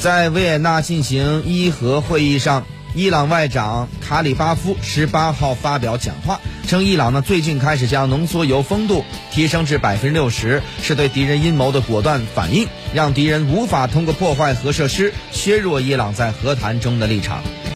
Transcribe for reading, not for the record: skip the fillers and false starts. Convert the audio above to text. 在维也纳进行伊核会议上，伊朗外长卡里巴夫18号发表讲话，称伊朗呢最近开始将浓缩铀丰度提升至 60%， 是对敌人阴谋的果断反应，让敌人无法通过破坏核设施削弱伊朗在和谈中的立场。